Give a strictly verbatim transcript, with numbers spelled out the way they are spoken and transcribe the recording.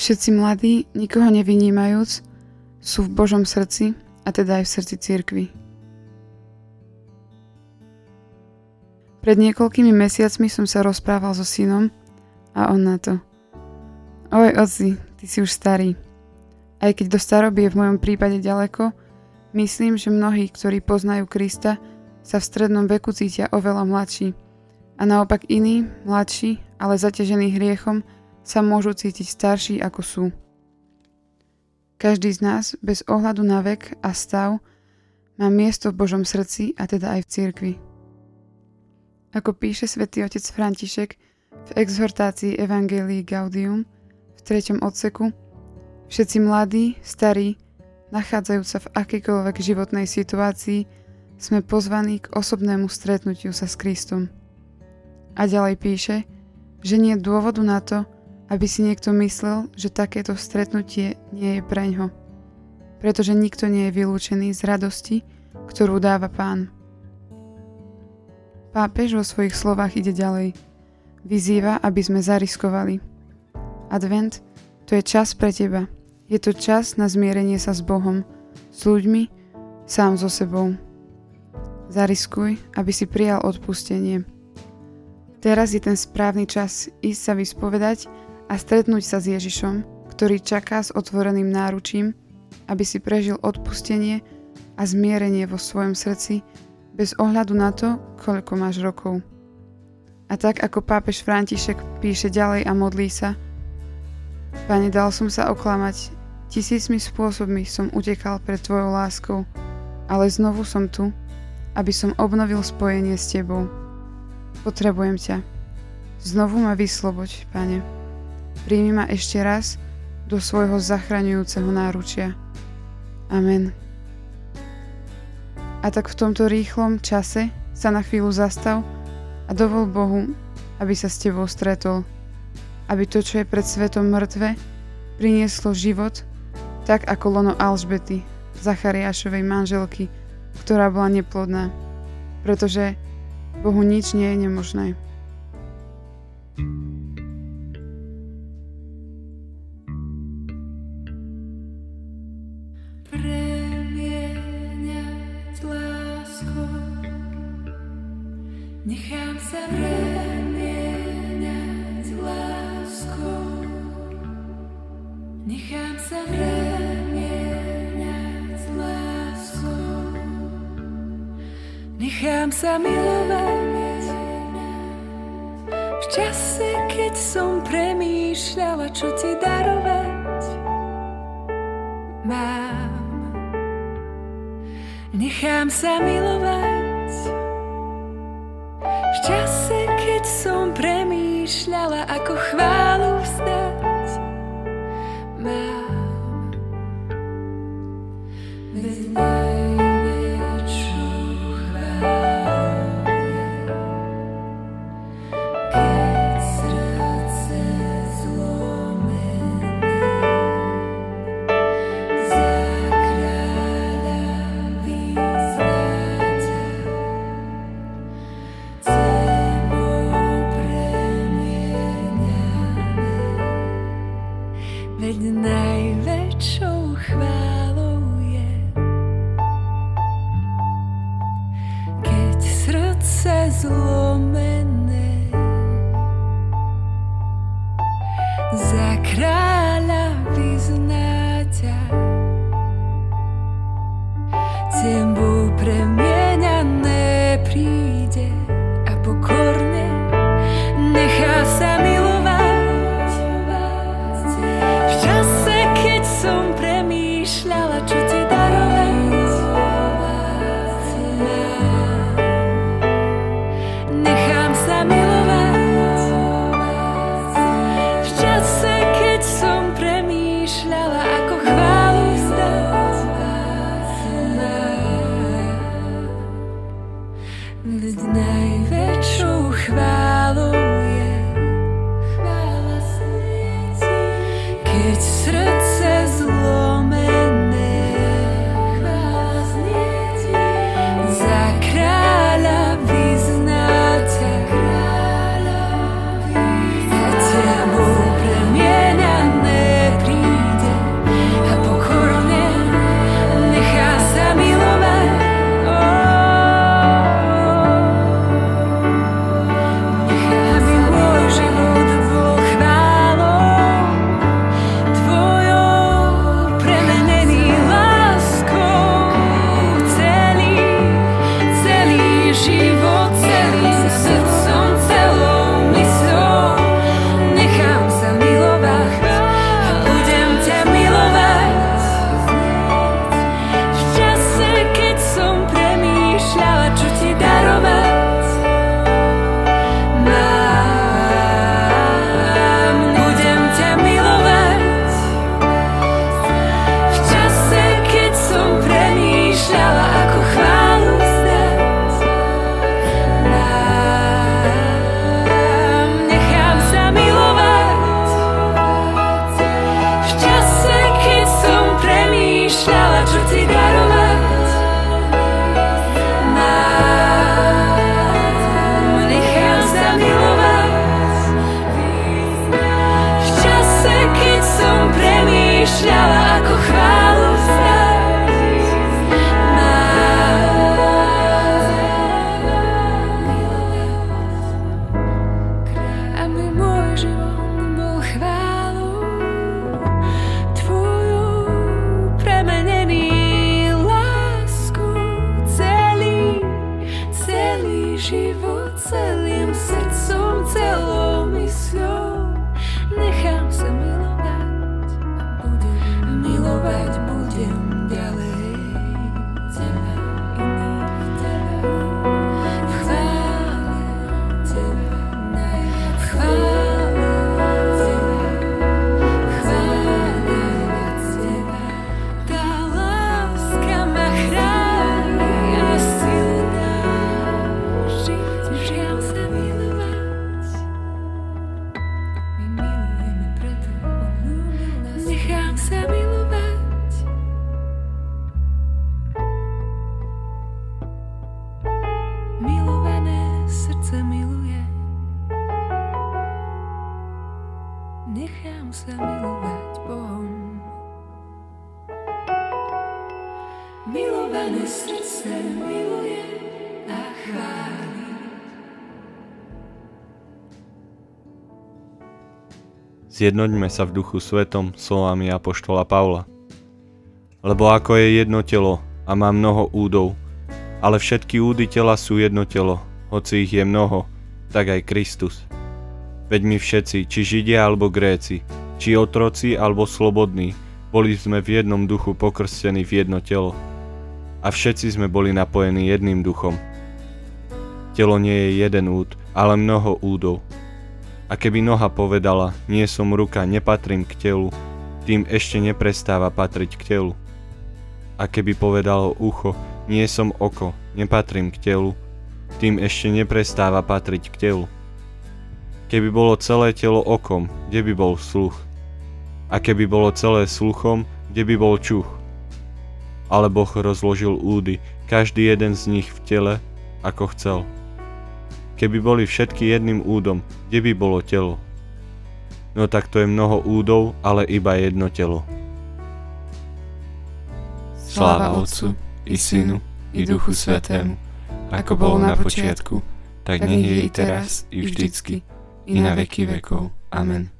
Všetci mladí, nikoho nevynímajúc, sú v Božom srdci, a teda aj v srdci cirkvi. Pred niekoľkými mesiacmi som sa rozprával so synom a on na to: Oj, oci, ty si už starý. Aj keď do staroby je v mojom prípade ďaleko, myslím, že mnohí, ktorí poznajú Krista, sa v strednom veku cítia oveľa mladší. A naopak iní, mladší, ale zaťažení hriechom, sa môžu cítiť starší ako sú. Každý z nás, bez ohľadu na vek a stav, má miesto v Božom srdci, a teda aj v cirkvi. Ako píše svätý otec František v exhortácii Evangelii Gaudium v treťom odseku, všetci mladí, starí, nachádzajú sa v akejkoľvek životnej situácii, sme pozvaní k osobnému stretnutiu sa s Kristom. A ďalej píše, že nie je dôvodu na to, aby si niekto myslel, že takéto stretnutie nie je preňho, pretože nikto nie je vylúčený z radosti, ktorú dáva Pán. Pápež vo svojich slovách ide ďalej. Vyzýva, aby sme zariskovali. Advent, to je čas pre teba. Je to čas na zmierenie sa s Bohom, s ľuďmi, sám so sebou. Zariskuj, aby si prijal odpustenie. Teraz je ten správny čas ísť sa vyspovedať a stretnúť sa s Ježišom, ktorý čaká s otvoreným náručím, aby si prežil odpustenie a zmierenie vo svojom srdci bez ohľadu na to, koľko máš rokov. A tak ako pápež František píše ďalej a modlí sa: Pane, dal som sa oklamať, tisícmi spôsobmi som utekal pred tvojou láskou, ale znovu som tu, aby som obnovil spojenie s tebou. Potrebujem ťa. Znovu ma vysloboď, Pane. Príjmi ma ešte raz do svojho zachraňujúceho náručia. Amen. A tak v tomto rýchlom čase sa na chvíľu zastav a dovol Bohu, aby sa s tebou stretol. Aby to, čo je pred svetom mŕtve, prinieslo život, tak ako lono Alžbety, Zachariášovej manželky, ktorá bola neplodná, pretože Bohu nič nie je nemožné. Premieňať láskou, nechám sa premieňať láskou, nechám sa premieňať láskou. Nechám sa milovať v čase, keď som premýšľala, čo ti darovať mám. Nechám sa milovať v čase, keď som premýšľala, ako chválu vzdať mám. Zjednoťme sa v Duchu Svetom slovami Apoštola Pavla. Lebo ako je jedno telo a má mnoho údov, ale všetky údy tela sú jedno telo, hoci ich je mnoho, tak aj Kristus. Veď my všetci, či Židia alebo Gréci, či otroci alebo slobodní, boli sme v jednom duchu pokrstení v jedno telo. A všetci sme boli napojení jedným duchom. Telo nie je jeden úd, ale mnoho údov. A keby noha povedala, nie som ruka, nepatrím k telu, tým ešte neprestáva patriť k telu. A keby povedalo ucho, nie som oko, nepatrím k telu, tým ešte neprestáva patriť k telu. Keby bolo celé telo okom, kde by bol sluch? A keby bolo celé sluchom, kde by bol čuch? Ale Boh rozložil údy, každý jeden z nich v tele, ako chcel. Keby boli všetky jedným údom, kde by bolo telo? No tak to je mnoho údov, ale iba jedno telo. Sláva Otcu, i Synu, i Duchu Svätému, ako bolo na počiatku, tak nech je i teraz, i vždycky, i na veky vekov. Amen.